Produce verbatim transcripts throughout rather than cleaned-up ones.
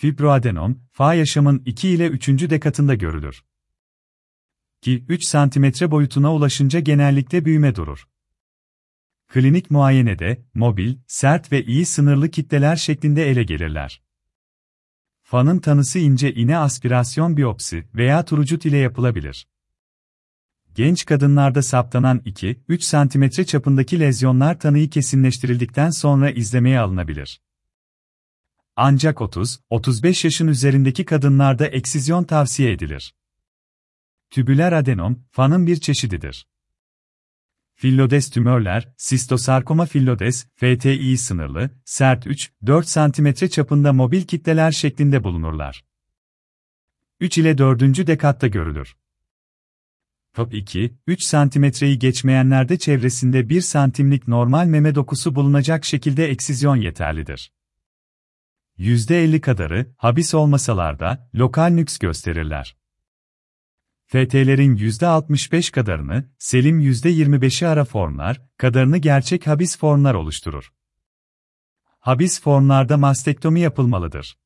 Fibroadenom, fa yaşamın iki ile üçüncü dekatında görülür. Ki üç santimetre boyutuna ulaşınca genellikle büyüme durur. Klinik muayenede mobil, sert ve iyi sınırlı kitleler şeklinde ele gelirler. Fanın tanısı ince iğne aspirasyon biyopsi veya turucut ile yapılabilir. Genç kadınlarda saptanan iki üç santimetre çapındaki lezyonlar tanıyı kesinleştirildikten sonra izlemeye alınabilir. Ancak otuz otuz beş yaşın üzerindeki kadınlarda eksizyon tavsiye edilir. Tübüler adenom, fanın bir çeşididir. Fillodes tümörler, sistosarkoma fillodes, F T I sınırlı, sert üç dört santimetre çapında mobil kitleler şeklinde bulunurlar. üç ile dördüncü dekatta görülür. Top iki üç santimetreyi geçmeyenlerde çevresinde bir santimlik normal meme dokusu bulunacak şekilde eksizyon yeterlidir. yüzde elli kadarı, habis olmasalar da, lokal nüks gösterirler. F T'lerin yüzde altmış beş kadarını, selim yüzde yirmi beşi ara formlar, kadarını gerçek habis formlar oluşturur. Habis formlarda mastektomi yapılmalıdır.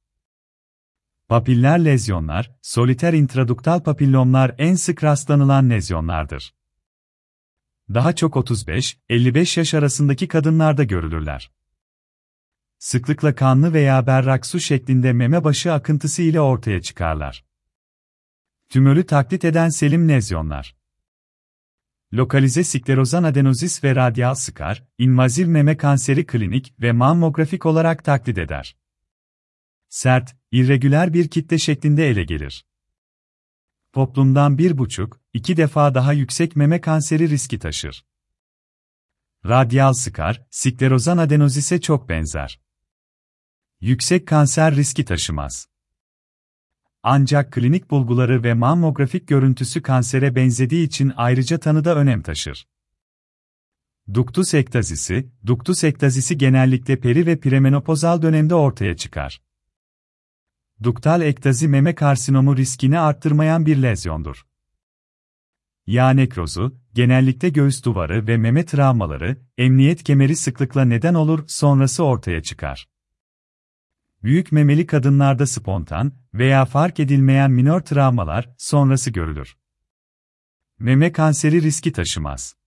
Papiller lezyonlar, soliter intraduktal papillomlar en sık rastlanılan lezyonlardır. Daha çok otuz beş elli beş yaş arasındaki kadınlarda görülürler. Sıklıkla kanlı veya berrak su şeklinde meme başı akıntısı ile ortaya çıkarlar. Tümörü taklit eden selim lezyonlar. Lokalize siklerozan adenozis ve radyal skar, invaziv meme kanseri klinik ve mammografik olarak taklit eder. Sert, irregüler bir kitle şeklinde ele gelir. Toplumdan bir buçuk iki defa daha yüksek meme kanseri riski taşır. Radyal skar, siklerozan adenozise çok benzer. Yüksek kanser riski taşımaz. Ancak klinik bulguları ve mammografik görüntüsü kansere benzediği için ayrıca tanıda önem taşır. Duktus ektazisi, Duktus ektazisi genellikle peri ve premenopozal dönemde ortaya çıkar. Duktal ektazi meme karsinomu riskini arttırmayan bir lezyondur. Yağ nekrozu, genellikle göğüs duvarı ve meme travmaları, emniyet kemeri sıklıkla neden olur, sonrası ortaya çıkar. Büyük memeli kadınlarda spontan veya fark edilmeyen minor travmalar, sonrası görülür. Meme kanseri riski taşımaz.